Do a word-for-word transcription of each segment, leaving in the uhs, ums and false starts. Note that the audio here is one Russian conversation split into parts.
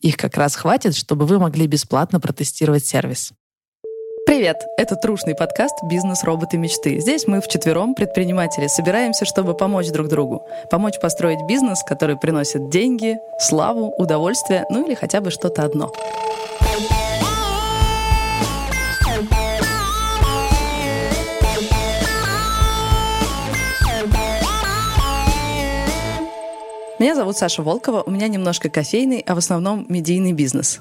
Их как раз хватит, чтобы вы могли бесплатно протестировать сервис. Привет! Это трушный подкаст «Бизнес, роботы, мечты». Здесь мы вчетвером, предприниматели, собираемся, чтобы помочь друг другу. Помочь построить бизнес, который приносит деньги, славу, удовольствие, ну или хотя бы что-то одно. Меня зовут Саша Волкова, у меня немножко кофейный, а в основном медийный бизнес.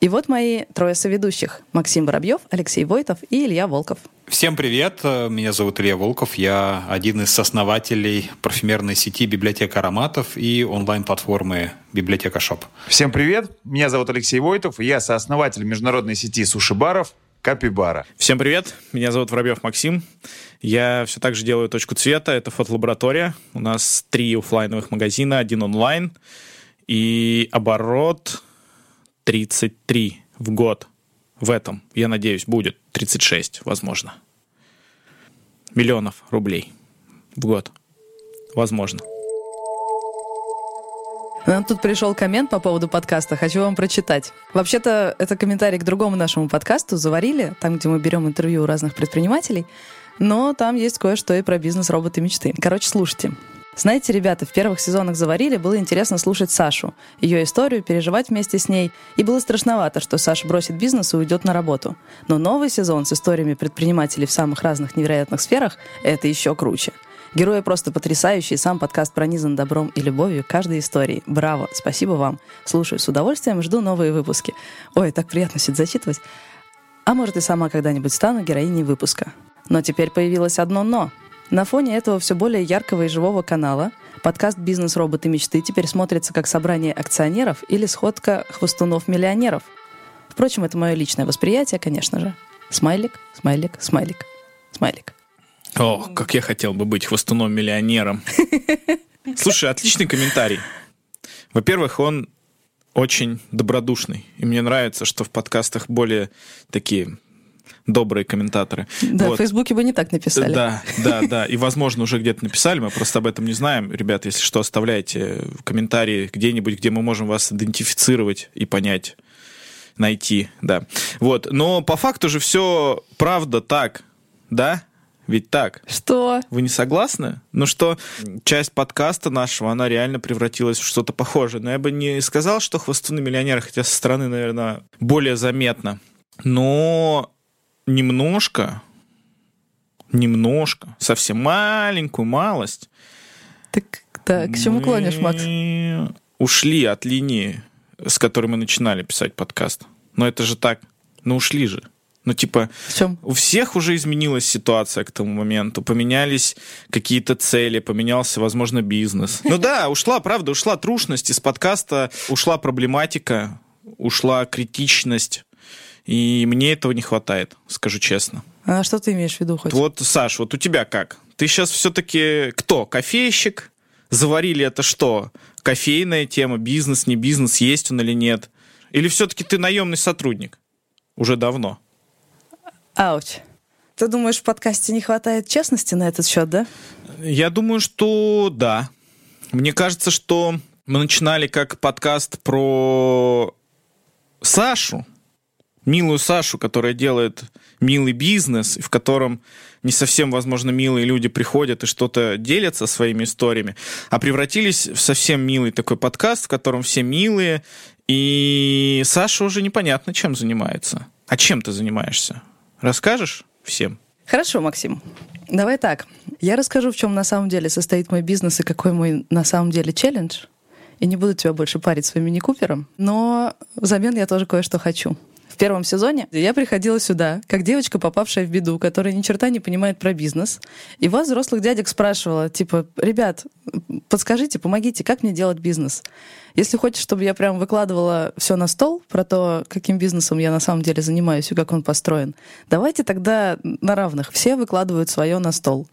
И вот мои трое соведущих – Максим Воробьёв, Алексей Войтов и Илья Волков. Всем привет, меня зовут Илья Волков, я один из основателей парфюмерной сети «Библиотека ароматов» и онлайн-платформы «Библиотека шоп». Всем привет, меня зовут Алексей Войтов, я сооснователь международной сети «Суши баров» Капибара. Всем привет, меня зовут Воробьёв Максим. Я все так же делаю точку цвета, это фотолаборатория. У нас три офлайновых магазина, один онлайн и оборот тридцать три в год. В этом, я надеюсь, будет тридцать шесть, возможно. Миллионов рублей в год. Возможно. Нам тут пришел коммент по поводу подкаста, хочу вам прочитать. Вообще-то это комментарий к другому нашему подкасту «Заварили», там, где мы берем интервью у разных предпринимателей, но там есть кое-что и про бизнес, роботы, мечты. Короче, слушайте. Знаете, ребята, в первых сезонах «Заварили» было интересно слушать Сашу, ее историю, переживать вместе с ней, и было страшновато, что Саша бросит бизнес и уйдет на работу. Но новый сезон с историями предпринимателей в самых разных невероятных сферах – это еще круче. Герои просто потрясающие, сам подкаст пронизан добром и любовью каждой истории. Браво, спасибо вам. Слушаю с удовольствием, жду новые выпуски. Ой, так приятно все зачитывать. А может, и сама когда-нибудь стану героиней выпуска. Но теперь появилось одно «но». На фоне этого все более яркого и живого канала подкаст «Бизнес, роботы, мечты» теперь смотрится как собрание акционеров или сходка хвостунов-миллионеров. Впрочем, это мое личное восприятие, конечно же. Смайлик, смайлик, смайлик, смайлик. О, как я хотел бы быть хвостуном-миллионером. Слушай, отличный комментарий. Во-первых, он очень добродушный. И мне нравится, что в подкастах более такие добрые комментаторы. Да, вот. В Фейсбуке бы не так написали. Да, да, да. И, возможно, уже где-то написали, мы просто об этом не знаем. Ребята, если что, оставляйте комментарии где-нибудь, где мы можем вас идентифицировать и понять, найти, да. Вот. Но по факту же все правда так, да? Ведь так. Что? Вы не согласны? Ну что, часть подкаста нашего, она реально превратилась в что-то похожее. Но я бы не сказал, что хвостуны миллионеры, хотя со стороны, наверное, более заметно. Но немножко, немножко, совсем маленькую малость. Так, так, к чему клонишь, Макс? Ушли от линии, с которой мы начинали писать подкаст. Но это же так. Ну ушли же. Ну, типа, у всех уже изменилась ситуация к тому моменту, поменялись какие-то цели, поменялся, возможно, бизнес. Ну да, ушла, правда, ушла трушность из подкаста, ушла проблематика, ушла критичность, и мне этого не хватает, скажу честно. А что ты имеешь в виду хоть? Вот, Саш, вот у тебя как? Ты сейчас все-таки кто? Кофейщик? Заварили это что? Кофейная тема, бизнес, не бизнес, есть он или нет? Или все-таки ты наемный сотрудник? Уже давно. Ауч. Ты думаешь, в подкасте не хватает честности на этот счет, да? Я думаю, что да. Мне кажется, что мы начинали как подкаст про Сашу, милую Сашу, которая делает милый бизнес, в котором не совсем, возможно, милые люди приходят и что-то делятся своими историями, а превратились в совсем милый такой подкаст, в котором все милые, и Саша уже непонятно, чем занимается. А чем ты занимаешься? Расскажешь всем? Хорошо, Максим. Давай так. Я расскажу, в чем на самом деле состоит мой бизнес и какой мой на самом деле челлендж. И не буду тебя больше парить своим мини-купером. Но взамен я тоже кое-что хочу. В первом сезоне я приходила сюда, как девочка, попавшая в беду, которая ни черта не понимает про бизнес. И вас, взрослых дядек, спрашивала, типа, ребят, подскажите, помогите, как мне делать бизнес? Если хочешь, чтобы я прям выкладывала все на стол про то, каким бизнесом я на самом деле занимаюсь и как он построен, давайте тогда на равных. Все выкладывают свое на стол.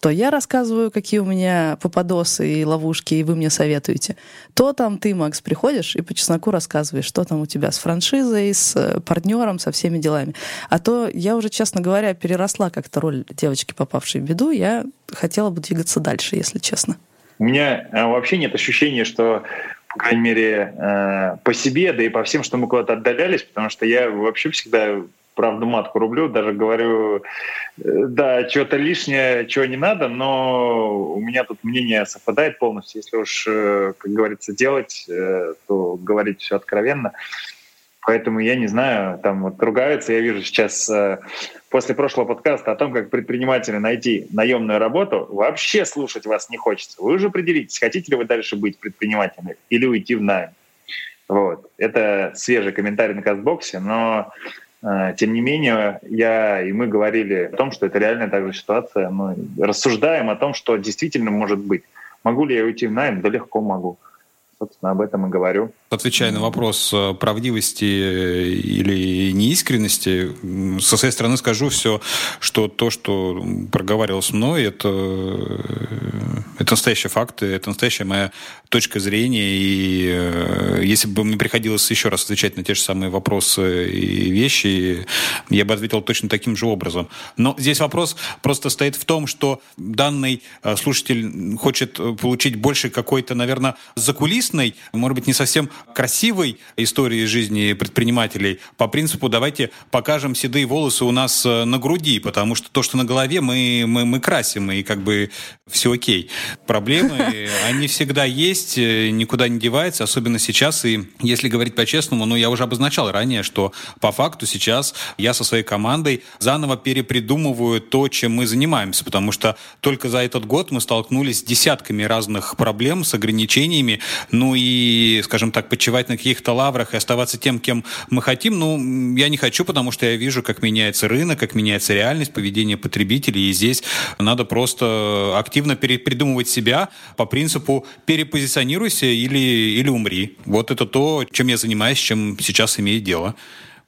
То я рассказываю, какие у меня попадосы и ловушки, и вы мне советуете. То там ты, Макс, приходишь и по чесноку рассказываешь, что там у тебя с франшизой, с партнером, со всеми делами. А то я уже, честно говоря, переросла как-то роль девочки, попавшей в беду. Я хотела бы двигаться дальше, если честно. У меня вообще нет ощущения, что, по крайней мере, по себе, да и по всем, что мы куда-то отдалялись, потому что я вообще всегда... правду матку рублю, даже говорю, да, чего-то лишнее, чего не надо, но у меня тут мнение совпадает полностью. Если уж, как говорится, делать, то говорить все откровенно. Поэтому я не знаю, там вот ругаются, я вижу сейчас после прошлого подкаста о том, как предпринимателю найти наемную работу, вообще слушать вас не хочется. Вы уже определитесь, хотите ли вы дальше быть предпринимателем или уйти в найм. Вот. Это свежий комментарий на Кастбоксе, но... Тем не менее, я и мы говорили о том, что это реальная такая ситуация. Мы рассуждаем о том, что действительно может быть. Могу ли я уйти в найм? Да легко могу. Собственно, об этом и говорю. Отвечая на вопрос правдивости или неискренности, со своей стороны скажу все, что то, что проговаривалось мной, это, это настоящие факты, это настоящая моя точка зрения. И если бы мне приходилось еще раз отвечать на те же самые вопросы и вещи, я бы ответил точно таким же образом. Но здесь вопрос просто стоит в том, что данный слушатель хочет получить больше какой-то, наверное, закулис, может быть, не совсем красивой истории жизни предпринимателей по принципу «давайте покажем седые волосы у нас на груди», потому что то, что на голове, мы, мы, мы красим, и как бы все окей. Проблемы, они всегда есть, никуда не деваются, особенно сейчас. И если говорить по-честному, ну, я уже обозначал ранее, что по факту сейчас я со своей командой заново перепридумываю то, чем мы занимаемся, потому что только за этот год мы столкнулись с десятками разных проблем, с ограничениями. Ну и, скажем так, почивать на каких-то лаврах и оставаться тем, кем мы хотим, ну, я не хочу, потому что я вижу, как меняется рынок, как меняется реальность, поведение потребителей, и здесь надо просто активно перепридумывать себя по принципу «перепозиционируйся или, или умри». Вот это то, чем я занимаюсь, чем сейчас имею дело.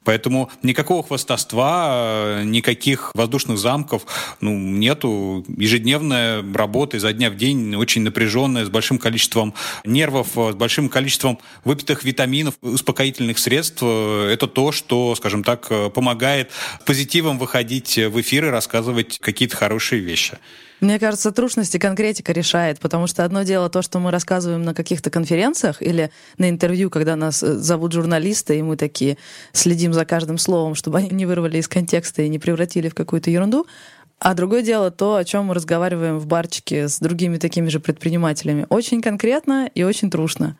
Поэтому никакого хвастовства, никаких воздушных замков, ну, нету. Ежедневная работа изо дня в день, очень напряженная, с большим количеством нервов, с большим количеством выпитых витаминов, успокоительных средств. Это то, что, скажем так, помогает позитивом выходить в эфир и рассказывать какие-то хорошие вещи. Мне кажется, трушность и конкретика решает, потому что одно дело то, что мы рассказываем на каких-то конференциях или на интервью, когда нас зовут журналисты, и мы такие следим за каждым словом, чтобы они не вырвали из контекста и не превратили в какую-то ерунду. А другое дело то, о чем мы разговариваем в барчике с другими такими же предпринимателями. Очень конкретно и очень трушно.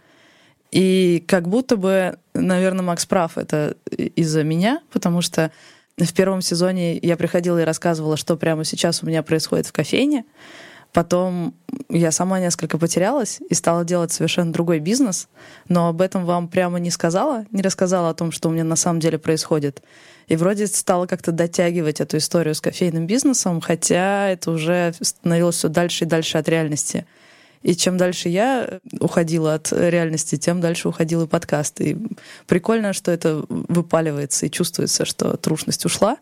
И как будто бы, наверное, Макс прав, это из-за меня, потому что в первом сезоне я приходила и рассказывала, что прямо сейчас у меня происходит в кофейне. Потом я сама несколько потерялась и стала делать совершенно другой бизнес, но об этом вам прямо не сказала, не рассказала о том, что у меня на самом деле происходит. И вроде стала как-то дотягивать эту историю с кофейным бизнесом, хотя это уже становилось все дальше и дальше от реальности. И чем дальше я уходила от реальности, тем дальше уходил и подкаст. И прикольно, что это выпаливается и чувствуется, что трушность ушла.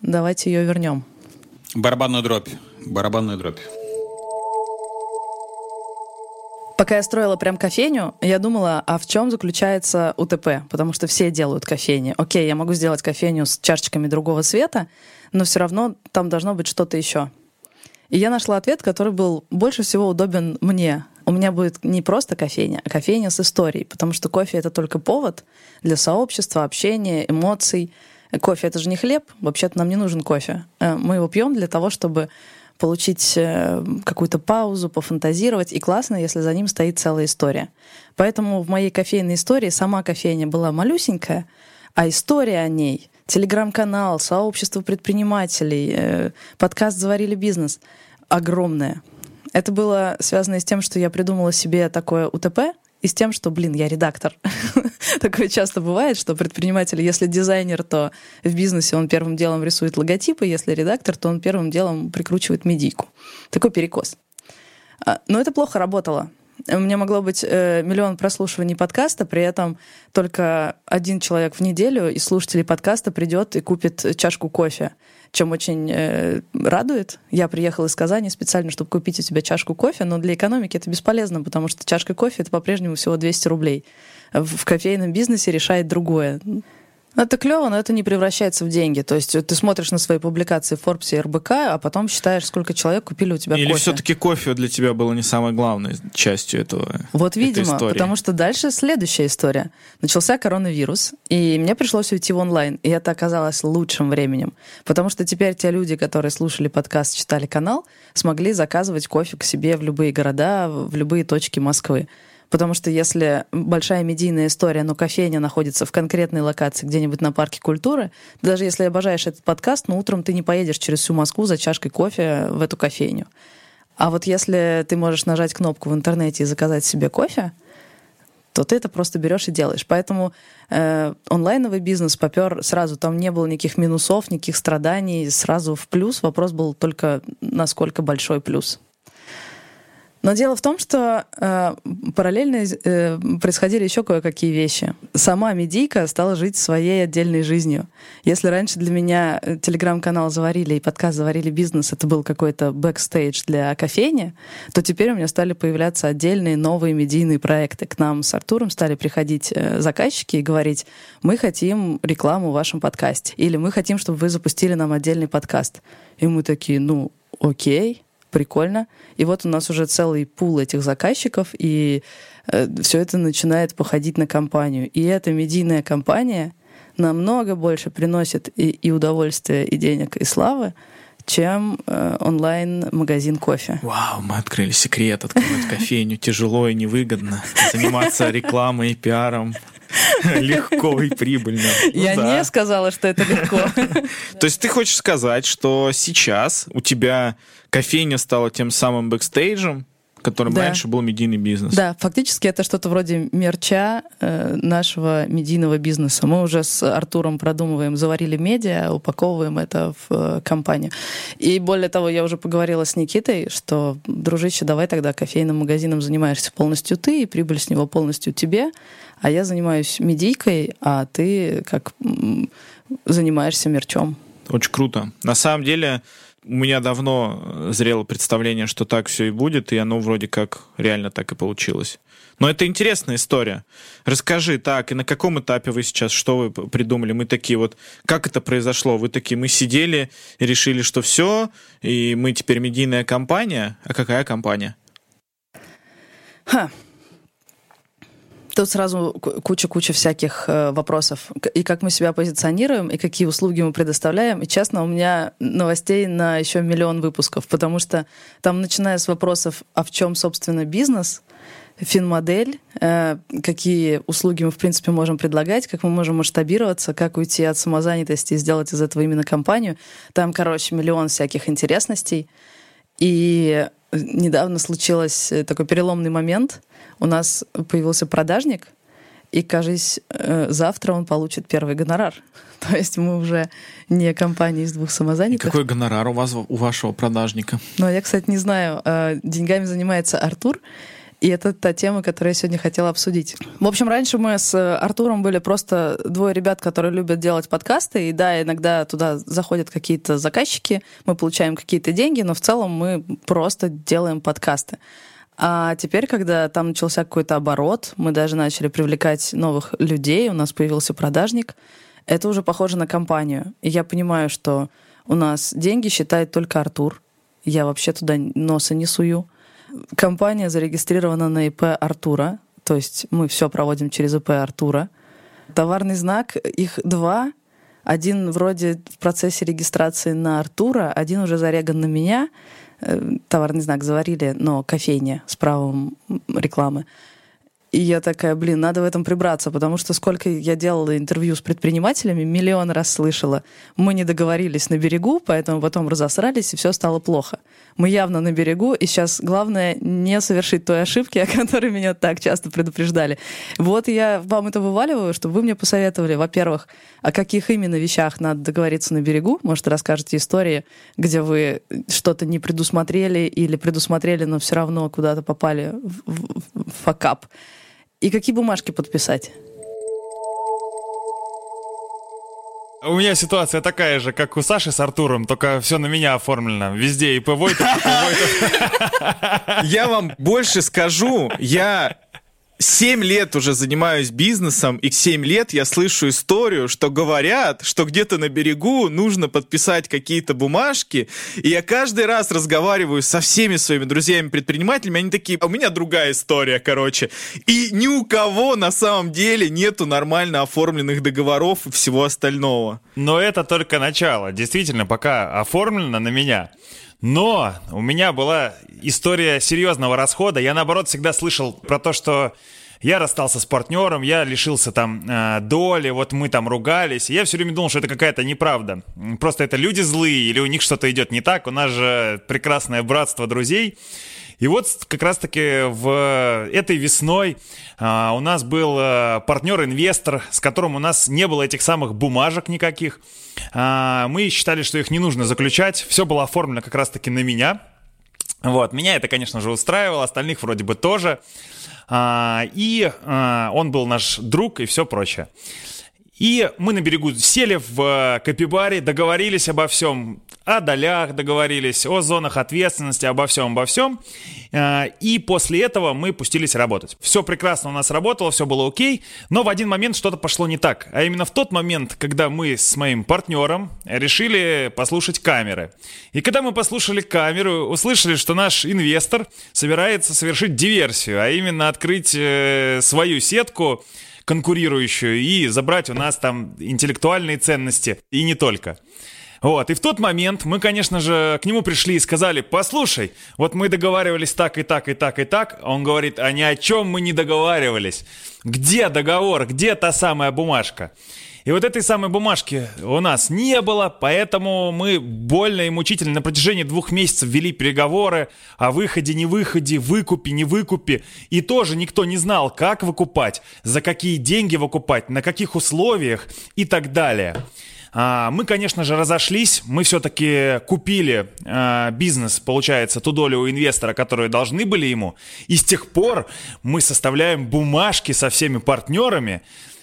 Давайте ее вернем. Барабанную дробь. Барабанную дробь. Пока я строила прям кофейню, я думала, а в чем заключается УТП? Потому что все делают кофейни. Окей, я могу сделать кофейню с чашечками другого цвета, но все равно там должно быть что-то еще. И я нашла ответ, который был больше всего удобен мне. У меня будет не просто кофейня, а кофейня с историей, потому что кофе — это только повод для сообщества, общения, эмоций. Кофе — это же не хлеб, вообще-то нам не нужен кофе. Мы его пьем для того, чтобы получить какую-то паузу, пофантазировать. И классно, если за ним стоит целая история. Поэтому в моей кофейной истории сама кофейня была малюсенькая, а история о ней телеграм-канал, сообщество предпринимателей, подкаст «Заварили бизнес» огромное. Это было связано с тем, что я придумала себе такое УТП, и с тем, что, блин, я редактор. Такое часто бывает, что предприниматель, если дизайнер, то в бизнесе он первым делом рисует логотипы, если редактор, то он первым делом прикручивает медийку. Такой перекос. Но это плохо работало. У меня могло быть э, миллион прослушиваний подкаста, при этом только один человек в неделю из слушателей подкаста придет и купит чашку кофе, чем очень э, радует. Я приехала из Казани специально, чтобы купить у тебя чашку кофе, но для экономики это бесполезно, потому что чашка кофе — это по-прежнему всего двести рублей. В кофейном бизнесе решает другое. Это клево, но это не превращается в деньги. То есть ты смотришь на свои публикации в Forbes и эр бэ ка, а потом считаешь, сколько человек купили у тебя кофе. Или все-таки кофе для тебя было не самой главной частью этого. Вот, видимо, этой потому что дальше следующая история. Начался коронавирус, и мне пришлось уйти в онлайн, и это оказалось лучшим временем, потому что теперь те люди, которые слушали подкаст, читали канал, смогли заказывать кофе к себе в любые города, в любые точки Москвы. Потому что если большая медийная история, но кофейня находится в конкретной локации, где-нибудь на парке культуры, даже если обожаешь этот подкаст, но утром ты не поедешь через всю Москву за чашкой кофе в эту кофейню. А вот если ты можешь нажать кнопку в интернете и заказать себе кофе, то ты это просто берешь и делаешь. Поэтому э, онлайновый бизнес попер сразу. Там не было никаких минусов, никаких страданий. Сразу в плюс. Вопрос был только, насколько большой плюс. Но дело в том, что э, параллельно э, происходили еще кое-какие вещи. Сама медийка стала жить своей отдельной жизнью. Если раньше для меня телеграм-канал «Заварили» и подкаст «Заварили бизнес» — это был какой-то бэкстейдж для кофейни, то теперь у меня стали появляться отдельные новые медийные проекты. К нам с Артуром стали приходить э, заказчики и говорить: «Мы хотим рекламу в вашем подкасте», или «Мы хотим, чтобы вы запустили нам отдельный подкаст». И мы такие: «Ну, окей». Прикольно. И вот у нас уже целый пул этих заказчиков, и э, все это начинает походить на компанию. И эта медийная компания намного больше приносит и, и удовольствия, и денег, и славы, чем э, онлайн-магазин кофе. Вау, мы открыли секрет, открывать кофейню тяжело и невыгодно, заниматься рекламой и пиаром. Легко и прибыльно. Ну, Я да. не сказала, что это легко. То есть ты хочешь сказать, что сейчас у тебя кофейня стала тем самым бэкстейджем, которым да. раньше был медийный бизнес? Да, фактически это что-то вроде мерча э, нашего медийного бизнеса. Мы уже с Артуром продумываем, заварили медиа, упаковываем это в э, компанию. И более того, я уже поговорила с Никитой, что, дружище, давай тогда кофейным магазином занимаешься полностью ты, и прибыль с него полностью тебе, а я занимаюсь медийкой, а ты как м- занимаешься мерчом. Очень круто. На самом деле... У меня давно зрело представление, что так все и будет, и оно вроде как реально так и получилось. Но это интересная история. Расскажи, так, и на каком этапе вы сейчас, что вы придумали? Мы такие вот, как это произошло? Вы такие, мы сидели и решили, что все, и мы теперь медийная компания. А какая компания? Ха. Тут сразу куча-куча всяких вопросов. И как мы себя позиционируем, и какие услуги мы предоставляем. И, честно, у меня новостей на еще миллион выпусков, потому что там, начиная с вопросов, а в чем, собственно, бизнес, финмодель, какие услуги мы, в принципе, можем предлагать, как мы можем масштабироваться, как уйти от самозанятости и сделать из этого именно компанию. Там, короче, миллион всяких интересностей. И недавно случилось такой переломный момент. У нас появился продажник, и, кажись, завтра он получит первый гонорар. То есть мы уже не компания из двух самозанятых. И какой гонорар у вас, у вашего продажника? Ну, я, кстати, не знаю. Деньгами занимается Артур, и это та тема, которую я сегодня хотела обсудить. В общем, раньше мы с Артуром были просто двое ребят, которые любят делать подкасты, и да, иногда туда заходят какие-то заказчики, мы получаем какие-то деньги, но в целом мы просто делаем подкасты. А теперь, когда там начался какой-то оборот, мы даже начали привлекать новых людей, у нас появился продажник, это уже похоже на компанию. И я понимаю, что у нас деньги считает только Артур. Я вообще туда носа не сую. Компания зарегистрирована на и пэ Артура, то есть мы все проводим через и пэ Артура. Товарный знак, их два. Один вроде в процессе регистрации на Артура, один уже зареган на меня. Товарный знак «Заварили», но кофейня с правом рекламы. И я такая, блин, надо в этом прибраться, потому что сколько я делала интервью с предпринимателями, миллион раз слышала. Мы не договорились на берегу, поэтому потом разосрались, и все стало плохо. Мы явно на берегу, и сейчас главное не совершить той ошибки, о которой меня так часто предупреждали. Вот я вам это вываливаю, чтобы вы мне посоветовали, во-первых, о каких именно вещах надо договориться на берегу. Может, расскажете истории, где вы что-то не предусмотрели или предусмотрели, но все равно куда-то попали в факап. И какие бумажки подписать? У меня ситуация такая же, как у Саши с Артуром, только все на меня оформлено. Везде и ИП Войтов, и Войтов. Я вам больше скажу, я семь лет уже занимаюсь бизнесом, и семь лет я слышу историю, что говорят, что где-то на берегу нужно подписать какие-то бумажки, и я каждый раз разговариваю со всеми своими друзьями-предпринимателями, они такие, у меня другая история, короче. И ни у кого на самом деле нету нормально оформленных договоров и всего остального. Но это только начало, действительно, пока оформлено на меня. Но у меня была история серьезного расхода. Я, наоборот, всегда слышал про то, что я расстался с партнером, я лишился там э, доли, вот мы там ругались. Я все время думал, что это какая-то неправда. Просто это люди злые или у них что-то идет не так. У нас же прекрасное братство друзей. И вот как раз-таки в этой весной а, у нас был а, партнер-инвестор, с которым у нас не было этих самых бумажек никаких. А, мы считали, что их не нужно заключать. Все было оформлено как раз-таки на меня. Вот, меня это, конечно же, устраивало, остальных вроде бы тоже. А, и а, он был наш друг и все прочее. И мы на берегу сели в Капибаре, договорились обо всем, о долях договорились, о зонах ответственности, обо всем, обо всем. И после этого мы пустились работать. Все прекрасно у нас работало, все было окей, но в один момент что-то пошло не так. А именно в тот момент, когда мы с моим партнером решили послушать камеры. И когда мы послушали камеру, услышали, что наш инвестор собирается совершить диверсию, а именно открыть свою сетку, конкурирующую, и забрать у нас там интеллектуальные ценности, и не только. Вот, и в тот момент мы, конечно же, к нему пришли и сказали, послушай, вот мы договаривались так и так и так и так, он говорит, а ни о чем мы не договаривались, где договор, где та самая бумажка? И вот этой самой бумажки у нас не было, поэтому мы больно и мучительно на протяжении двух месяцев вели переговоры о выходе, не выходе, выкупе, не выкупе. И тоже никто не знал, как выкупать, за какие деньги выкупать, на каких условиях и так далее. Мы, конечно же, разошлись, мы все-таки купили э, бизнес, получается, ту долю у инвестора, которую должны были ему. И с тех пор мы составляем бумажки со всеми партнерами.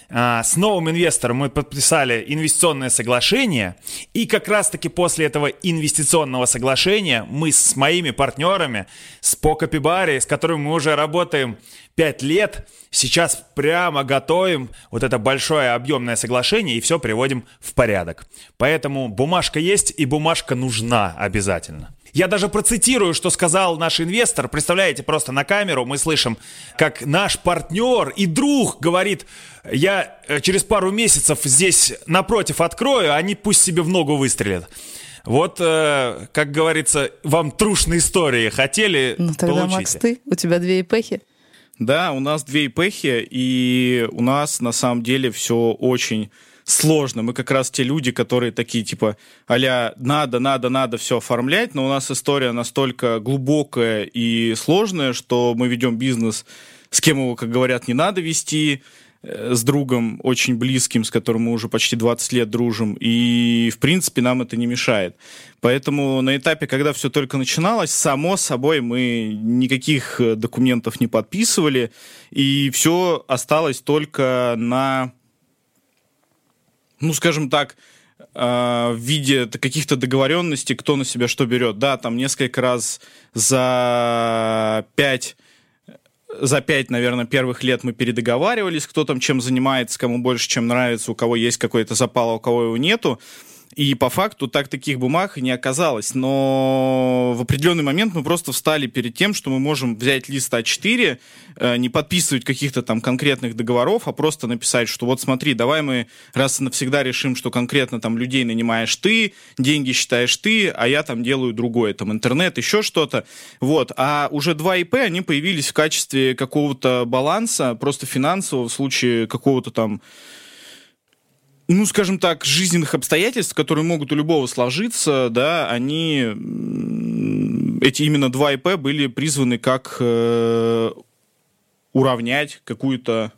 С новым инвестором мы подписали инвестиционное соглашение, и как раз-таки после этого инвестиционного соглашения мы с моими партнерами, с Покопибари, с которыми мы уже работаем пять лет, сейчас прямо готовим вот это большое объемное соглашение и все приводим в порядок. Поэтому бумажка есть и бумажка нужна обязательно. Я даже процитирую, что сказал наш инвестор. Представляете, просто на камеру мы слышим, как наш партнер и друг говорит, я через пару месяцев здесь напротив открою, они пусть себе в ногу выстрелят. Вот, э, как говорится, вам трушные истории хотели, ну, тогда, получите. Макс, ты, у тебя две ИПхи. Да, у нас две ИПхи, и у нас на самом деле все очень... сложно. Мы как раз те люди, которые такие, типа, а-ля надо, надо, надо все оформлять, но у нас история настолько глубокая и сложная, что мы ведем бизнес, с кем его, как говорят, не надо вести, с другом очень близким, с которым мы уже почти двадцать лет дружим, и, в принципе, нам это не мешает. Поэтому на этапе, когда все только начиналось, само собой мы никаких документов не подписывали, и все осталось только на... ну, скажем так, в виде каких-то договоренностей, кто на себя что берет. Да, там несколько раз за пять, за пять, наверное, первых лет мы передоговаривались, кто там чем занимается, кому больше, чем нравится, у кого есть какой-то запал, а у кого его нету. И по факту так таких бумаг не оказалось. Но в определенный момент мы просто встали перед тем, что мы можем взять лист а четыре, не подписывать каких-то там конкретных договоров, а просто написать, что вот смотри, давай мы раз и навсегда решим, что конкретно там людей нанимаешь ты, деньги считаешь ты, а я там делаю другое, там интернет, еще что-то. Вот. А уже два ИП, они появились в качестве какого-то баланса, просто финансового, в случае какого-то там, ну, скажем так, жизненных обстоятельств, которые могут у любого сложиться, да, они, эти именно два ИП были призваны как э, уравнять какую-то,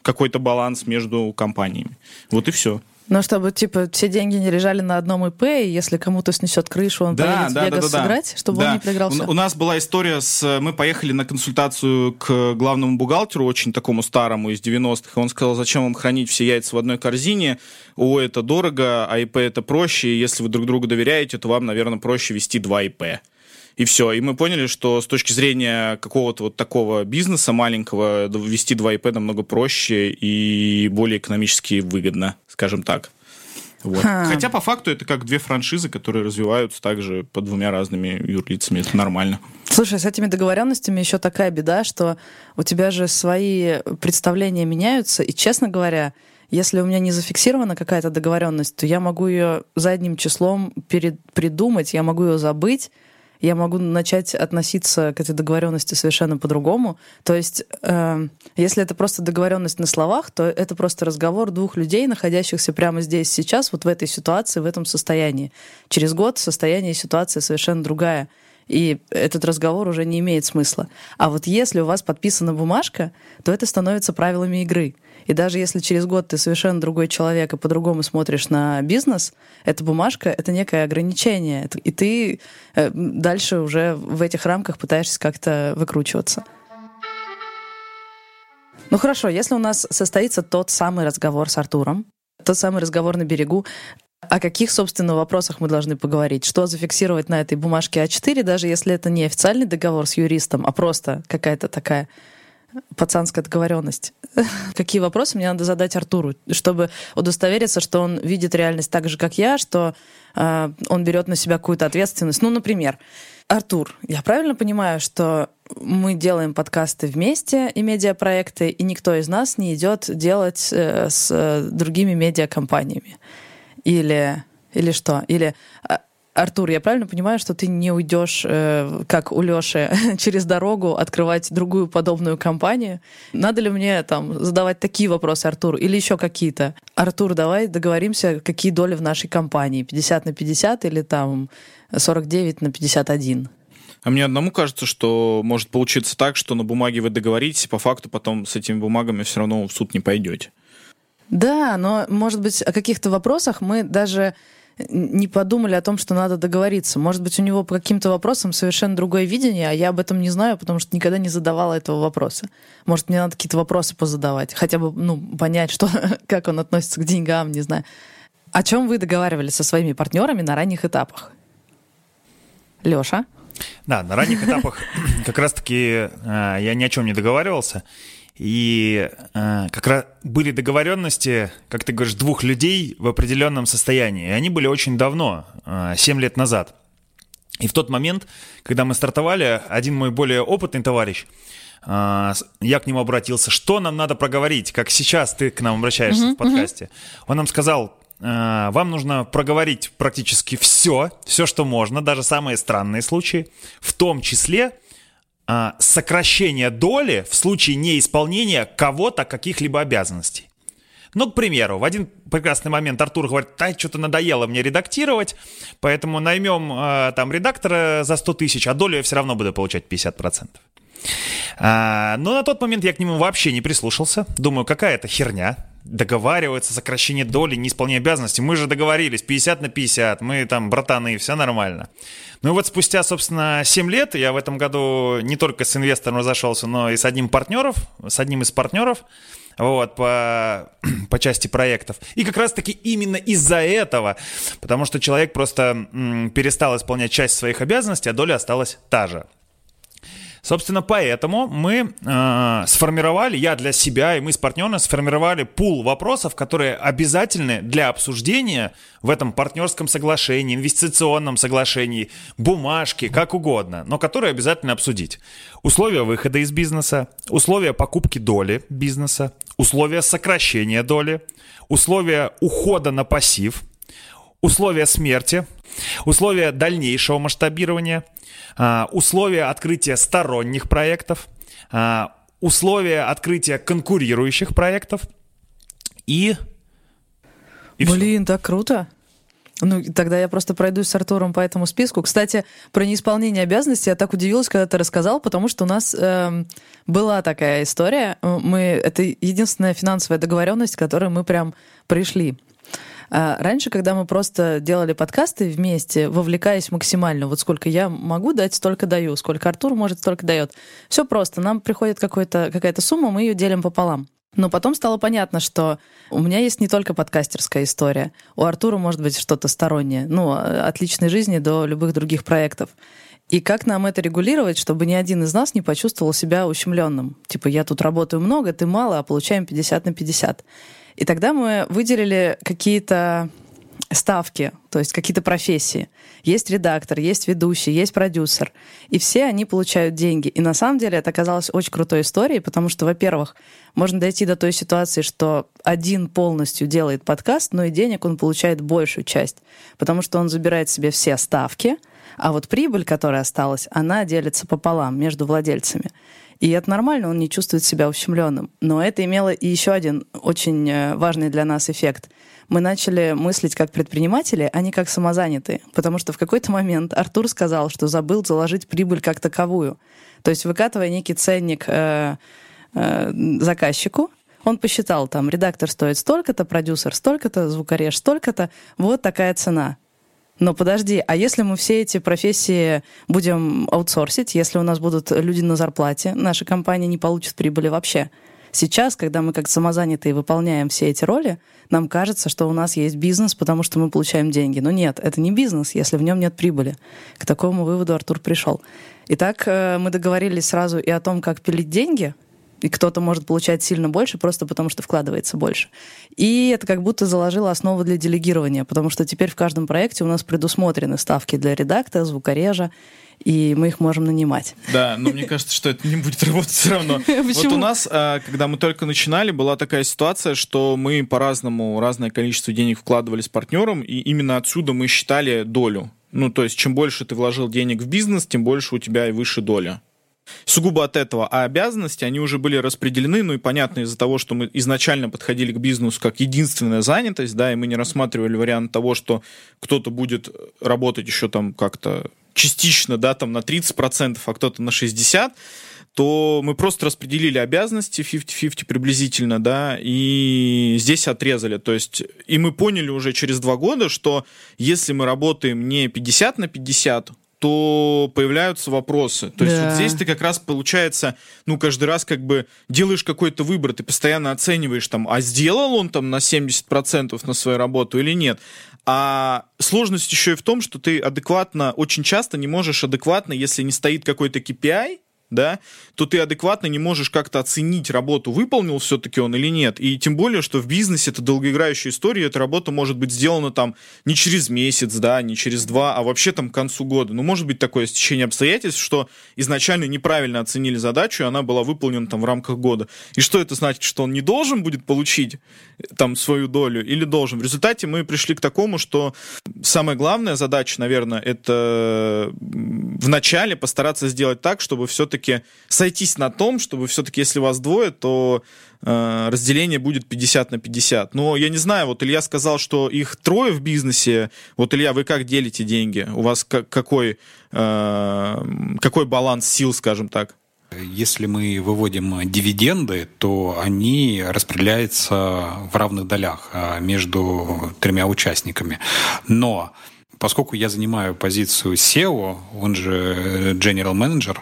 какой-то баланс между компаниями. Вот и все. Ну, чтобы, типа, все деньги не лежали на одном ИП, и если кому-то снесет крышу, он да, поедет да, в Вегас да, да, сыграть, да. чтобы да. он не проиграл все. У, у нас была история с... Мы поехали на консультацию к главному бухгалтеру, очень такому старому, из девяностых, и он сказал, зачем вам хранить все яйца в одной корзине? О, это дорого, а ИП это проще, и если вы друг другу доверяете, то вам, наверное, проще вести два ИП. И все. И мы поняли, что с точки зрения какого-то вот такого бизнеса маленького вести два ИП намного проще и более экономически выгодно, скажем так. Вот. Хотя по факту это как две франшизы, которые развиваются также под двумя разными юрлицами. Это нормально. Слушай, с этими договоренностями еще такая беда, что у тебя же свои представления меняются, и, честно говоря, если у меня не зафиксирована какая-то договоренность, то я могу ее задним числом перепридумать, я могу ее забыть, я могу начать относиться к этой договоренности совершенно по-другому. То есть, э, если это просто договоренность на словах, то это просто разговор двух людей, находящихся прямо здесь сейчас, вот в этой ситуации, в этом состоянии. Через год состояние и ситуация совершенно другая, и этот разговор уже не имеет смысла. А вот если у вас подписана бумажка, то это становится правилами игры. И даже если через год ты совершенно другой человек и по-другому смотришь на бизнес, эта бумажка — это некое ограничение. И ты дальше уже в этих рамках пытаешься как-то выкручиваться. Ну хорошо, если у нас состоится тот самый разговор с Артуром, тот самый разговор на берегу, о каких, собственно, вопросах мы должны поговорить? Что зафиксировать на этой бумажке а четыре, даже если это не официальный договор с юристом, а просто какая-то такая пацанская договоренность? Какие вопросы мне надо задать Артуру, чтобы удостовериться, что он видит реальность так же, как я, что э, он берет на себя какую-то ответственность? Ну, например, Артур, я правильно понимаю, что мы делаем подкасты вместе и медиапроекты, и никто из нас не идет делать э, с э, другими медиакомпаниями? Или, или что? Или, Артур, я правильно понимаю, что ты не уйдешь, э, как у Лёши, через дорогу открывать другую подобную компанию? Надо ли мне там задавать такие вопросы, Артур, или еще какие-то? Артур, давай договоримся, какие доли в нашей компании, пятьдесят на пятьдесят или там сорок девять на пятьдесят один? А мне одному кажется, что может получиться так, что на бумаге вы договоритесь, по факту потом с этими бумагами все равно в суд не пойдете. Да, но, может быть, о каких-то вопросах мы даже не подумали о том, что надо договориться. Может быть, у него по каким-то вопросам совершенно другое видение, а я об этом не знаю, потому что никогда не задавала этого вопроса. Может, мне надо какие-то вопросы позадавать, хотя бы, ну, понять, что, как он относится к деньгам, не знаю. О чем вы договаривались со своими партнерами на ранних этапах? Лёша? Да, на ранних этапах как раз-таки я ни о чем не договаривался. И э, как раз были договоренности, как ты говоришь, двух людей в определенном состоянии. И они были очень давно, э, семь лет назад. И в тот момент, когда мы стартовали, один мой более опытный товарищ, э, я к нему обратился, что нам надо проговорить, как сейчас ты к нам обращаешься uh-huh, в подкасте. Uh-huh. Он нам сказал, э, вам нужно проговорить практически все, все, что можно, даже самые странные случаи, в том числе сокращение доли в случае неисполнения кого-то каких-либо обязанностей. Ну, к примеру, в один прекрасный момент Артур говорит, да, что-то надоело мне редактировать, поэтому наймем э, там редактора за сто тысяч, а долю я все равно буду получать пятьдесят процентов. А, но на тот момент я к нему вообще не прислушался. Думаю, какая это херня. Договариваются, сокращение доли, не исполняя обязанностей. Мы же договорились, пятьдесят на пятьдесят, мы там братаны, все нормально. Ну и вот спустя, собственно, семь лет, я в этом году не только с инвестором разошелся, но и с одним партнеров, с одним из партнеров, вот, по, по части проектов. И как раз-таки именно из-за этого, потому что человек просто м, перестал исполнять часть своих обязанностей, а доля осталась та же. Собственно, поэтому мы э, сформировали, я для себя и мы с партнером сформировали пул вопросов, которые обязательны для обсуждения в этом партнерском соглашении, инвестиционном соглашении, бумажке, как угодно, но которые обязательно обсудить. Условия выхода из бизнеса, условия покупки доли бизнеса, условия сокращения доли, условия ухода на пассив, условия смерти, условия дальнейшего масштабирования, условия открытия сторонних проектов, условия открытия конкурирующих проектов и... и Блин, все. Так круто! Ну, тогда я просто пройдусь с Артуром по этому списку. Кстати, про неисполнение обязанностей я так удивилась, когда ты рассказал, потому что у нас э, была такая история. Мы, это единственная финансовая договоренность, к которой мы прям пришли. Раньше, когда мы просто делали подкасты вместе, вовлекаясь максимально, вот сколько я могу дать, столько даю, сколько Артур может, столько дает. Все просто, нам приходит какой-то, какая-то сумма, мы ее делим пополам. Но потом стало понятно, что у меня есть не только подкастерская история, у Артура может быть что-то стороннее, ну, от личной жизни до любых других проектов. И как нам это регулировать, чтобы ни один из нас не почувствовал себя ущемленным? Типа, я тут работаю много, ты мало, а получаем пятьдесят на пятьдесят. И тогда мы выделили какие-то ставки, то есть какие-то профессии. Есть редактор, есть ведущий, есть продюсер. И все они получают деньги. И на самом деле это оказалось очень крутой историей, потому что, во-первых, можно дойти до той ситуации, что один полностью делает подкаст, но и денег он получает большую часть, потому что он забирает себе все ставки, а вот прибыль, которая осталась, она делится пополам между владельцами. И это нормально, он не чувствует себя ущемленным. Но это имело и еще один очень важный для нас эффект. Мы начали мыслить как предприниматели, а не как самозанятые. Потому что в какой-то момент Артур сказал, что забыл заложить прибыль как таковую. То есть выкатывая некий ценник э, э, заказчику, он посчитал, там, редактор стоит столько-то, продюсер столько-то, звукореж столько-то. Вот такая цена. Но подожди, а если мы все эти профессии будем аутсорсить, если у нас будут люди на зарплате, наша компания не получит прибыли вообще? Сейчас, когда мы как самозанятые выполняем все эти роли, нам кажется, что у нас есть бизнес, потому что мы получаем деньги. Но нет, это не бизнес, если в нем нет прибыли. К такому выводу Артур пришел. Итак, мы договорились сразу и о том, как пилить деньги, и кто-то может получать сильно больше, просто потому что вкладывается больше. И это как будто заложило основу для делегирования, потому что теперь в каждом проекте у нас предусмотрены ставки для редактора, звукорежа, и мы их можем нанимать. Да, но мне кажется, что это не будет работать все равно. Вот у нас, когда мы только начинали, была такая ситуация, что мы по-разному, разное количество денег вкладывали с партнером, и именно отсюда мы считали долю. Ну, то есть, чем больше ты вложил денег в бизнес, тем больше у тебя и выше доля. Сугубо от этого. А обязанности, они уже были распределены, ну и понятно, из-за того, что мы изначально подходили к бизнесу как единственная занятость, да, и мы не рассматривали вариант того, что кто-то будет работать еще там как-то частично, да, там на тридцать процентов, а кто-то на шестьдесят процентов, то мы просто распределили обязанности пятьдесят на пятьдесят приблизительно, да, и здесь отрезали. То есть, и мы поняли уже через два года, что если мы работаем не пятьдесят на пятьдесят, то появляются вопросы. То да. есть вот здесь ты как раз, получается, ну, каждый раз как бы делаешь какой-то выбор, ты постоянно оцениваешь, там, а сделал он там на семьдесят процентов на свою работу или нет. А сложность еще и в том, что ты адекватно, очень часто не можешь адекватно, если не стоит какой-то кей пи ай, да, то ты адекватно не можешь как-то оценить работу, выполнил все-таки он или нет. И тем более, что в бизнесе это долгоиграющая история, эта работа может быть сделана там не через месяц, да, не через два, а вообще там к концу года. Ну, может быть такое стечение обстоятельств, что изначально неправильно оценили задачу, и она была выполнена там в рамках года. И что это значит? Что он не должен будет получить там свою долю или должен? В результате мы пришли к такому, что самая главная задача, наверное, это вначале постараться сделать так, чтобы все-таки сойтись на том, чтобы все-таки, если вас двое, то э, разделение будет пятьдесят на пятьдесят. Но я не знаю, вот Илья сказал, что их трое в бизнесе. Вот, Илья, вы как делите деньги? У вас к- какой, э, какой баланс сил, скажем так? Если мы выводим дивиденды, то они распределяются в равных долях между тремя участниками. Но поскольку я занимаю позицию си и о, он же General Manager,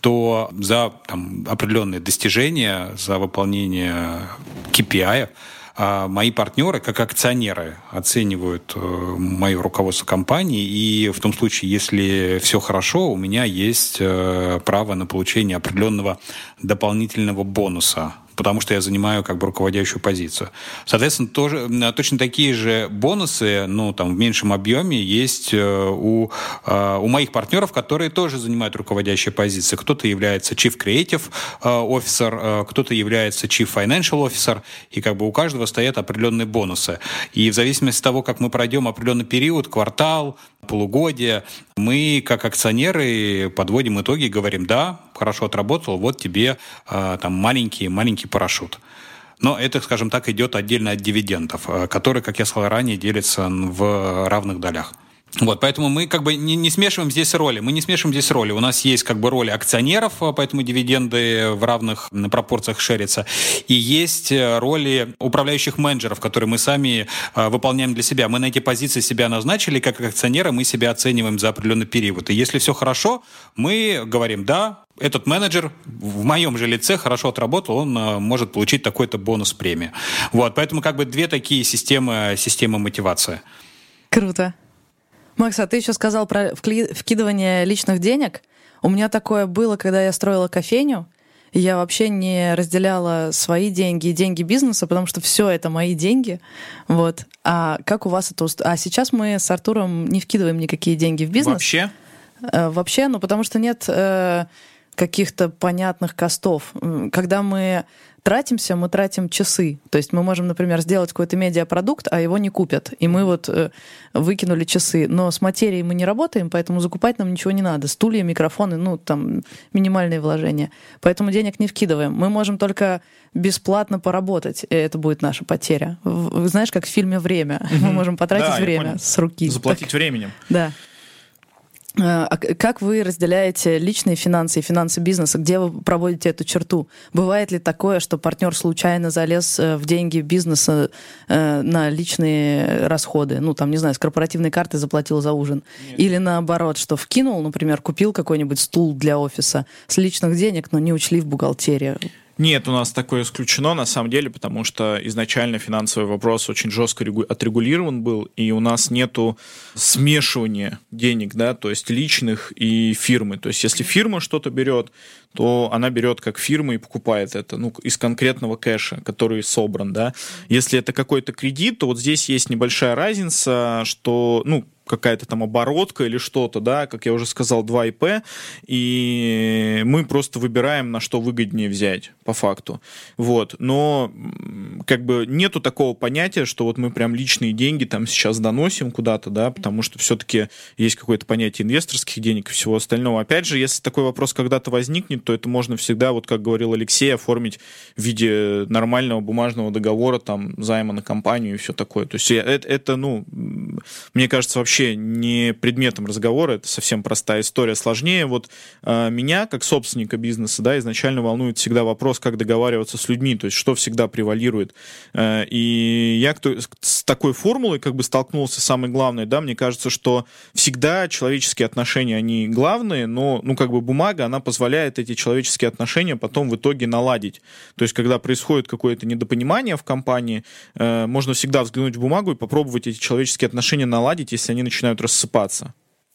то за там, определенные достижения, за выполнение кей пи ай мои партнеры, как акционеры, оценивают мое руководство компании, и в том случае, если все хорошо, у меня есть право на получение определенного дополнительного бонуса, потому что я занимаю как бы руководящую позицию. Соответственно, тоже, точно такие же бонусы, ну, там, в меньшем объеме есть у, у моих партнеров, которые тоже занимают руководящие позиции. Кто-то является Chief Creative Officer, кто-то является Chief Financial Officer, и как бы у каждого стоят определенные бонусы. И в зависимости от того, как мы пройдем определенный период, квартал, полугодие, мы, как акционеры, подводим итоги и говорим: да, хорошо отработал, вот тебе там маленький, маленький парашют. Но это, скажем так, идет отдельно от дивидендов, которые, как я сказал ранее, делятся в равных долях. Вот, поэтому мы как бы не, не смешиваем здесь роли. Мы не смешиваем здесь роли. У нас есть как бы роли акционеров, поэтому дивиденды в равных пропорциях шерятся. И есть роли управляющих менеджеров, которые мы сами а, выполняем для себя. Мы на эти позиции себя назначили, как акционеры мы себя оцениваем за определенный период. И если все хорошо, мы говорим: да, этот менеджер в моем же лице хорошо отработал, он а, может получить такой-то бонус премии. Вот, поэтому как бы две такие системы, системы мотивации. Круто. Макс, а ты еще сказал про вкидывание личных денег. У меня такое было, когда я строила кофейню, и я вообще не разделяла свои деньги и деньги бизнеса, потому что все это мои деньги. Вот. А как у вас это уст... А сейчас мы с Артуром не вкидываем никакие деньги в бизнес. Вообще? Вообще, ну потому что нет каких-то понятных костов. Когда мы тратимся, мы тратим часы. То есть мы можем, например, сделать какой-то медиапродукт, а его не купят. И мы вот э, выкинули часы. Но с материей мы не работаем, поэтому закупать нам ничего не надо. Стулья, микрофоны, ну, там, минимальные вложения. Поэтому денег не вкидываем. Мы можем только бесплатно поработать. И это будет наша потеря. В, знаешь, как в фильме «Время». Mm-hmm. Мы можем потратить да, время с руки. Заплатить так. Временем. Да. А как вы разделяете личные финансы и финансы бизнеса? Где вы проводите эту черту? Бывает ли такое, что партнер случайно залез в деньги бизнеса на личные расходы? Ну, там, не знаю, с корпоративной карты заплатил за ужин. Нет. Или наоборот, что вкинул, например, купил какой-нибудь стул для офиса с личных денег, но не учли в бухгалтерии. Нет, у нас такое исключено, на самом деле, потому что изначально финансовый вопрос очень жестко отрегулирован был, и у нас нету смешивания денег, да, то есть личных и фирмы. То есть если фирма что-то берет, то она берет как фирма и покупает это, ну, из конкретного кэша, который собран, да. Если это какой-то кредит, то вот здесь есть небольшая разница, что, ну, какая-то там оборотка или что-то, да, как я уже сказал, два И П, и мы просто выбираем, на что выгоднее взять, по факту. Вот, но как бы нету такого понятия, что вот мы прям личные деньги там сейчас доносим куда-то, да, потому что все-таки есть какое-то понятие инвесторских денег и всего остального. Опять же, если такой вопрос когда-то возникнет, то это можно всегда, вот как говорил Алексей, оформить в виде нормального бумажного договора, там, займа на компанию и все такое. То есть это, это ну, мне кажется, вообще вообще не предметом разговора, это совсем простая история, сложнее. Вот э, меня, как собственника бизнеса, да, изначально волнует всегда вопрос, как договариваться с людьми, то есть что всегда превалирует. Э, и я кто, с такой формулой как бы столкнулся, самое главное, да, мне кажется, что всегда человеческие отношения, они главные, но, ну, как бы бумага, она позволяет эти человеческие отношения потом в итоге наладить. То есть когда происходит какое-то недопонимание в компании, э, можно всегда взглянуть в бумагу и попробовать эти человеческие отношения наладить, если они начинают рассыпаться.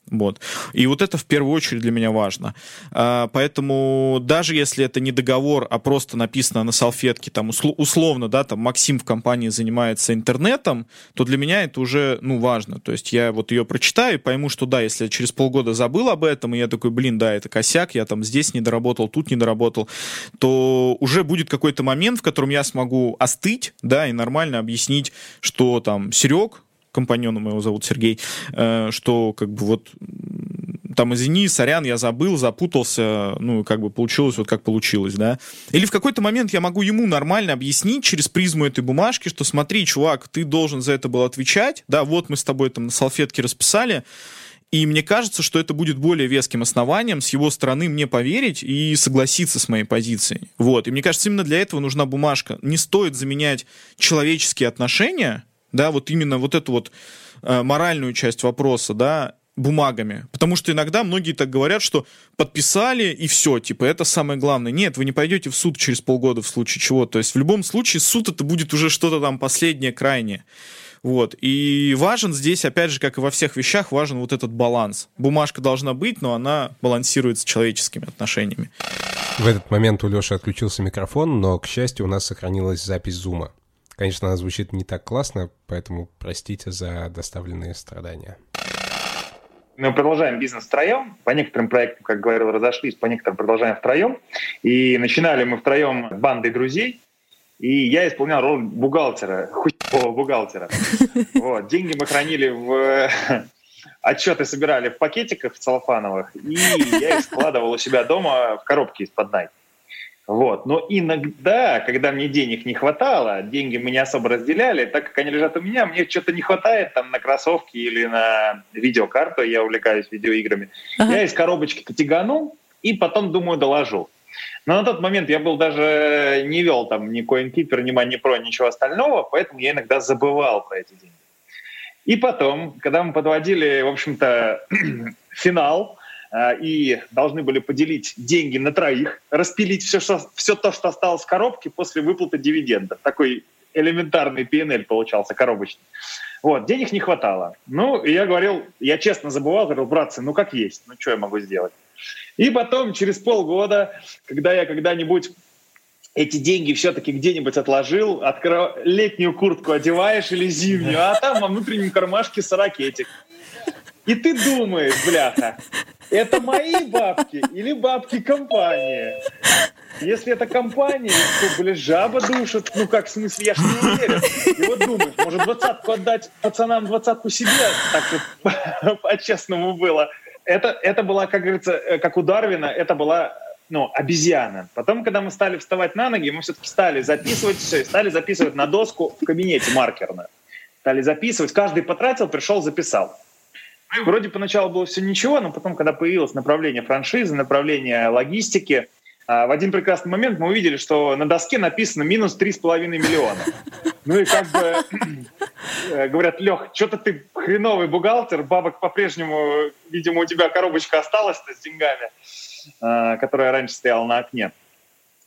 Вот. И вот это в первую очередь для меня важно. А, поэтому даже если это не договор, а просто написано на салфетке, там, услов, условно, да, там, Максим в компании занимается интернетом, то для меня это уже, ну, важно. То есть я вот ее прочитаю и пойму, что да, если я через полгода забыл об этом, и я такой, блин, да, это косяк, я там здесь не доработал, тут не доработал, то уже будет какой-то момент, в котором я смогу остыть, да, и нормально объяснить, что там Серег, компаньоном моего зовут Сергей, что как бы вот там, извини, сорян, я забыл, запутался, ну, как бы получилось вот как получилось, да. Или в какой-то момент я могу ему нормально объяснить через призму этой бумажки, что смотри, чувак, ты должен за это был отвечать, да, вот мы с тобой там на салфетке расписали, и мне кажется, что это будет более веским основанием с его стороны мне поверить и согласиться с моей позицией. Вот, и мне кажется, именно для этого нужна бумажка. Не стоит заменять человеческие отношения, да, вот именно вот эту вот э, моральную часть вопроса, да, бумагами. Потому что иногда многие так говорят, что подписали и все, типа, это самое главное. Нет, вы не пойдете в суд через полгода в случае чего. То есть в любом случае суд это будет уже что-то там последнее, крайнее. Вот. И важен здесь, опять же, как и во всех вещах, важен вот этот баланс. Бумажка должна быть, но она балансирует с человеческими отношениями. В этот момент у Лёши отключился микрофон, но, к счастью, у нас сохранилась запись зума. Конечно, она звучит не так классно, поэтому простите за доставленные страдания. Мы продолжаем бизнес втроем. По некоторым проектам, как говорил, разошлись, по некоторым продолжаем втроем. И начинали мы втроем бандой друзей. И я исполнял роль бухгалтера, хуйного бухгалтера. Вот. Деньги мы хранили в... Отчеты собирали в пакетиках целлофановых, и я их складывал у себя дома в коробке из-под Nike. Вот. Но иногда, когда мне денег не хватало, деньги мы не особо разделяли, так как они лежат у меня, мне что-то не хватает там, на кроссовки или на видеокарту, я увлекаюсь видеоиграми. Ага. Я из коробочки-то тяганул и потом, думаю, доложу. Но на тот момент я был даже не вел там ни CoinKeeper, ни MoneyPro, ничего остального, поэтому я иногда забывал про эти деньги. И потом, когда мы подводили, в общем-то, финал э, и должны были поделить деньги на троих, распилить все, что, все то, что осталось в коробке после выплаты дивидендов. Такой элементарный пи эн эль получался, коробочный. Вот, денег не хватало. Ну, и я говорил, я честно забывал, говорил, братцы, ну как есть, ну что я могу сделать? И потом, через полгода, когда я когда-нибудь эти деньги все-таки где-нибудь отложил, откро... летнюю куртку одеваешь или зимнюю, а там во внутреннем кармашке сорокетик. И ты думаешь, бляха, это мои бабки или бабки компании? Если это компания, то, блин, жаба душит. Ну как, в смысле, я же не уверен. И вот думаешь, может, двадцатку отдать пацанам, двадцатку себе? Так что по-честному было. Это, это была, как говорится, как у Дарвина, это была, ну, обезьяна. Потом, когда мы стали вставать на ноги, мы все-таки стали записывать все, и стали записывать на доску в кабинете маркерно. Стали записывать, каждый потратил, пришел, записал. Вроде поначалу было все ничего, но потом, когда появилось направление франшизы, направление логистики, в один прекрасный момент мы увидели, что на доске написано минус три с половиной миллиона. Ну и как бы говорят, Лех, что-то ты хреновый бухгалтер, бабок по-прежнему, видимо, у тебя коробочка осталась-то с деньгами, которая раньше стояла на окне.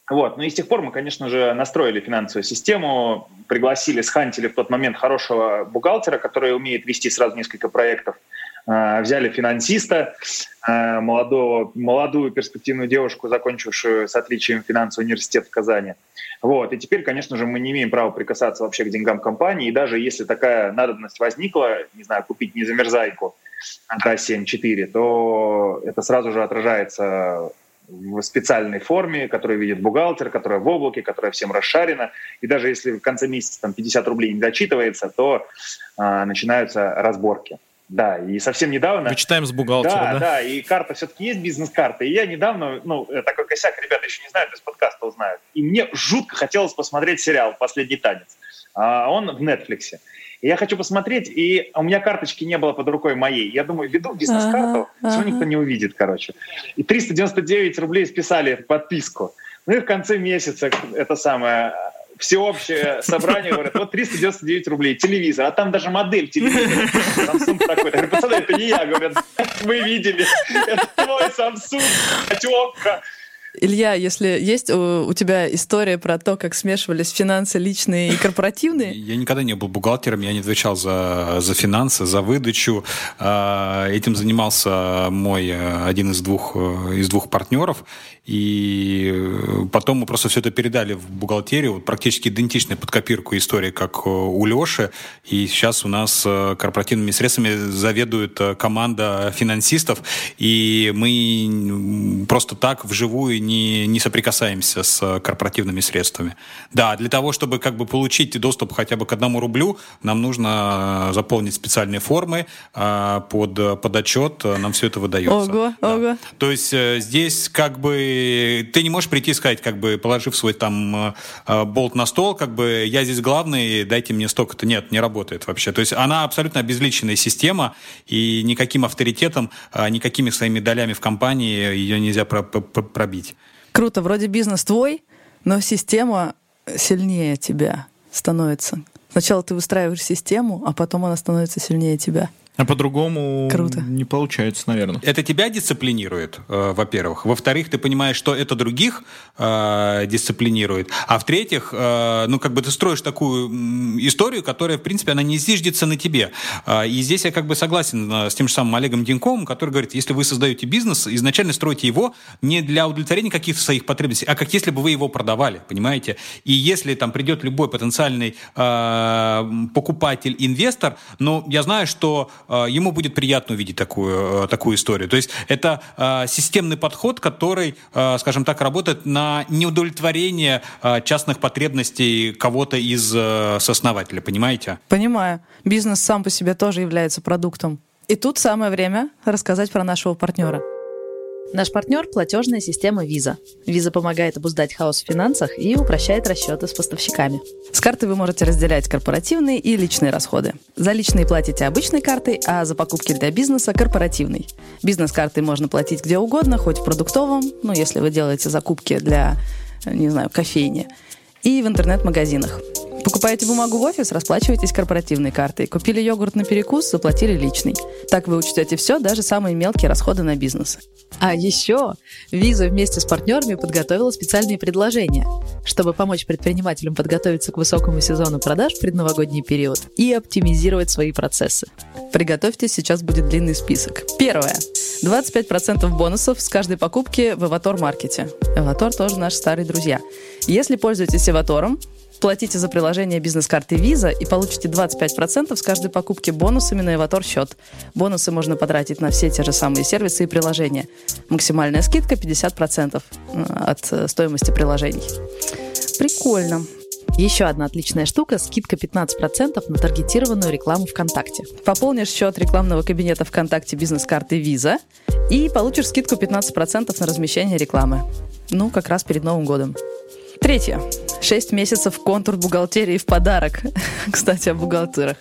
Вот. Ну и с тех пор мы, конечно же, настроили финансовую систему, пригласили, схантили в тот момент хорошего бухгалтера, который умеет вести сразу несколько проектов. Взяли финансиста, молодого, молодую перспективную девушку, закончившую с отличием финансовый университет в Казани. Вот. И теперь, конечно же, мы не имеем права прикасаться вообще к деньгам компании. И даже если такая надобность возникла, не знаю, купить незамерзайку на семь четыре, то это сразу же отражается в специальной форме, которую видит бухгалтер, которая в облаке, которая всем расшарена. И даже если в конце месяца там, пятьдесят рублей не дочитывается, то а, начинаются разборки. Да, и совсем недавно... Вычитаем с бухгалтера, да? Да, да, и карта, все-таки есть бизнес-карта. И я недавно, ну, такой косяк, ребята еще не знают, из подкаста узнают. И мне жутко хотелось посмотреть сериал «Последний танец». А он в Netflix. И я хочу посмотреть, и у меня карточки не было под рукой моей. Я думаю, веду бизнес-карту, ага, все ага. Никто не увидит, короче. И триста девяносто девять рублей списали в подписку. Ну и в конце месяца это самое... Всеобщее собрание, говорят, вот триста девяносто девять рублей, телевизор, а там даже модель телевизора, Samsung такой. Говорят, пацаны, это не я, говорят, мы видели, это твой Samsung, отёпка. Илья, если есть у, у тебя история про то, как смешивались финансы личные и корпоративные? Я никогда не был бухгалтером, я не отвечал за, за финансы, за выдачу. Этим занимался мой один из двух, из двух партнеров. И потом мы просто все это передали в бухгалтерию. Вот практически идентичная под копирку история, как у Леши. И сейчас у нас корпоративными средствами заведует команда финансистов. И мы просто так вживую Не, не соприкасаемся с корпоративными средствами. Да, для того, чтобы как бы получить доступ хотя бы к одному рублю, нам нужно заполнить специальные формы под, под отчет, нам все это выдается. Ого, да. ого. То есть здесь как бы ты не можешь прийти и сказать, как бы положив свой там болт на стол, как бы я здесь главный, дайте мне столько-то. Нет, не работает вообще. То есть она абсолютно обезличенная система, и никаким авторитетом, никакими своими долями в компании ее нельзя пробить. Круто, вроде бизнес твой, но система сильнее тебя становится. Сначала ты выстраиваешь систему, а потом она становится сильнее тебя. А по-другому Круто. Не получается, наверное. Это тебя дисциплинирует, э, во-первых. Во-вторых, ты понимаешь, что это других э, дисциплинирует. А в-третьих, э, ну, как бы ты строишь такую э, историю, которая, в принципе, она не зиждется на тебе. Э, и здесь я как бы согласен с тем же самым Олегом Денниковым, который говорит, если вы создаете бизнес, изначально стройте его не для удовлетворения каких-то своих потребностей, а как если бы вы его продавали, понимаете? И если там придет любой потенциальный э, покупатель, инвестор, ну, я знаю, что ему будет приятно увидеть такую, такую историю. То есть это э, системный подход, который, э, скажем так, работает на неудовлетворение э, частных потребностей кого-то из э, сооснователя, понимаете? Понимаю. Бизнес сам по себе тоже является продуктом. И тут самое время рассказать про нашего партнера. Наш партнер – платежная система Visa. Visa помогает обуздать хаос в финансах и упрощает расчеты с поставщиками. С карты вы можете разделять корпоративные и личные расходы. За личные платите обычной картой, а за покупки для бизнеса – корпоративной. Бизнес-картой можно платить где угодно, хоть в продуктовом, ну, если вы делаете закупки для, не знаю, кофейни, и в интернет-магазинах. Покупаете бумагу в офис, расплачиваетесь корпоративной картой. Купили йогурт на перекус, заплатили личный. Так вы учтете все, даже самые мелкие расходы на бизнес. А еще Visa вместе с партнерами подготовила специальные предложения, чтобы помочь предпринимателям подготовиться к высокому сезону продаж в предновогодний период и оптимизировать свои процессы. Приготовьтесь, сейчас будет длинный список. Первое. двадцать пять процентов бонусов с каждой покупки в Эватор-маркете. Эватор тоже наши старые друзья. Если пользуетесь Эватором, платите за приложение бизнес-карты Visa и получите двадцать пять процентов с каждой покупки бонусами на Эватор-счет. Бонусы можно потратить на все те же самые сервисы и приложения. Максимальная скидка пятьдесят процентов от стоимости приложений. Прикольно. Еще одна отличная штука – скидка пятнадцать процентов на таргетированную рекламу ВКонтакте. Пополнишь счет рекламного кабинета ВКонтакте бизнес-карты Visa и получишь скидку пятнадцать процентов на размещение рекламы. Ну, как раз перед Новым годом. Третье. Шесть месяцев контур бухгалтерии в подарок. Кстати, о бухгалтерах.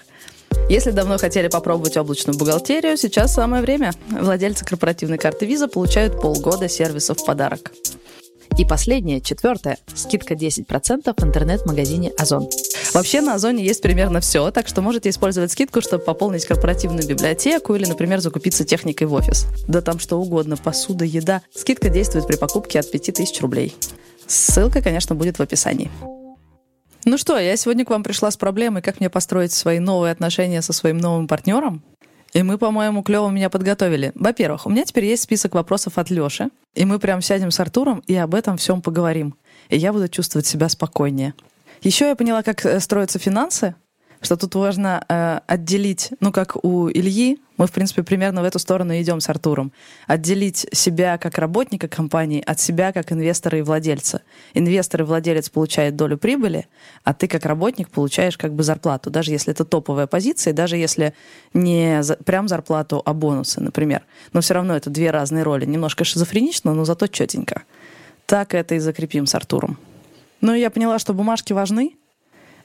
Если давно хотели попробовать облачную бухгалтерию, сейчас самое время. Владельцы корпоративной карты Visa получают полгода сервисов в подарок. И последнее, четвертое. Скидка десять процентов в интернет-магазине Озон. Вообще на Озоне есть примерно все, так что можете использовать скидку, чтобы пополнить корпоративную библиотеку или, например, закупиться техникой в офис. Да там что угодно, посуда, еда. Скидка действует при покупке от пять тысяч рублей. Ссылка, конечно, будет в описании. Ну что, я сегодня к вам пришла с проблемой, как мне построить свои новые отношения со своим новым партнером. И мы, по-моему, клево меня подготовили. Во-первых, у меня теперь есть список вопросов от Лёши, и мы прям сядем с Артуром и об этом всем поговорим. И я буду чувствовать себя спокойнее. Еще я поняла, как строятся финансы, что тут важно э, отделить, ну, как у Ильи, мы, в принципе, примерно в эту сторону идем с Артуром, отделить себя как работника компании от себя как инвестора и владельца. Инвестор и владелец получают долю прибыли, а ты как работник получаешь как бы зарплату, даже если это топовая позиция, даже если не за, прям зарплату, а бонусы, например. Но все равно это две разные роли. Немножко шизофренично, но зато четенько. Так это и закрепим с Артуром. Ну, и я поняла, что бумажки важны,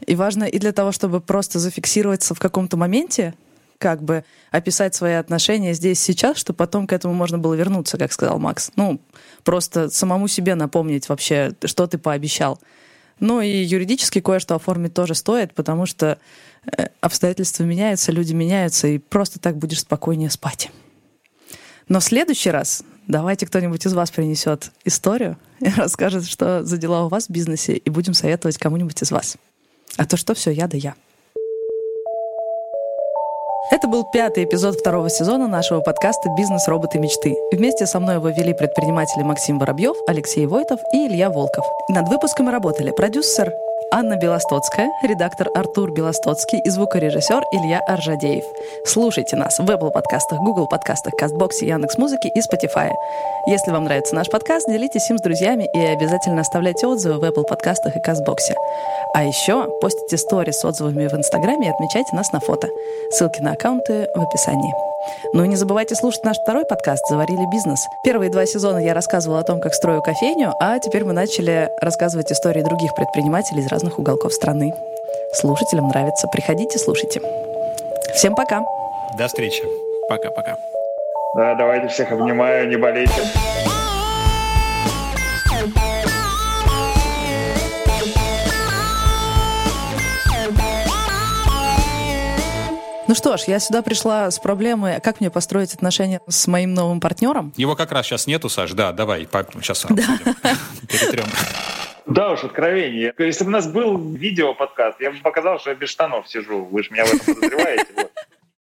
и важно и для того, чтобы просто зафиксироваться в каком-то моменте, как бы описать свои отношения здесь, сейчас, чтобы потом к этому можно было вернуться, как сказал Макс. Ну, просто самому себе напомнить вообще, что ты пообещал. Ну и юридически кое-что оформить тоже стоит, потому что обстоятельства меняются, люди меняются, и просто так будешь спокойнее спать. Но в следующий раз давайте кто-нибудь из вас принесет историю и расскажет, что за дела у вас в бизнесе, и будем советовать кому-нибудь из вас. А то что все я да я. Это был пятый эпизод второго сезона нашего подкаста «Бизнес, роботы, мечты». Вместе со мной его вели предприниматели Максим Воробьёв, Алексей Войтов и Илья Волков. Над выпуском работали продюсер Анна Белостоцкая, редактор Артур Белостоцкий и звукорежиссер Илья Аржадеев. Слушайте нас в Apple подкастах, Google подкастах, Кастбоксе, Яндекс.Музыке и Spotify. Если вам нравится наш подкаст, делитесь им с друзьями и обязательно оставляйте отзывы в Apple подкастах и Кастбоксе. А еще постите сторис с отзывами в Инстаграме и отмечайте нас на фото. Ссылки на аккаунты в описании. Ну и не забывайте слушать наш второй подкаст «Заварили бизнес». Первые два сезона я рассказывала о том, как строю кофейню, а теперь мы начали рассказывать истории других предпринимателей из разных уголков страны. Слушателям нравится. Приходите, слушайте. Всем пока. До встречи. Пока-пока. Да, давайте всех обнимаю, не болейте. Ну что ж, я сюда пришла с проблемой, как мне построить отношения с моим новым партнером. Его как раз сейчас нету, Саш, да, давай, сейчас перетрем. Да уж, откровение. Если бы у нас был видео-подкаст, я бы показал, что я без штанов сижу. Вы же меня в этом подозреваете. Вот.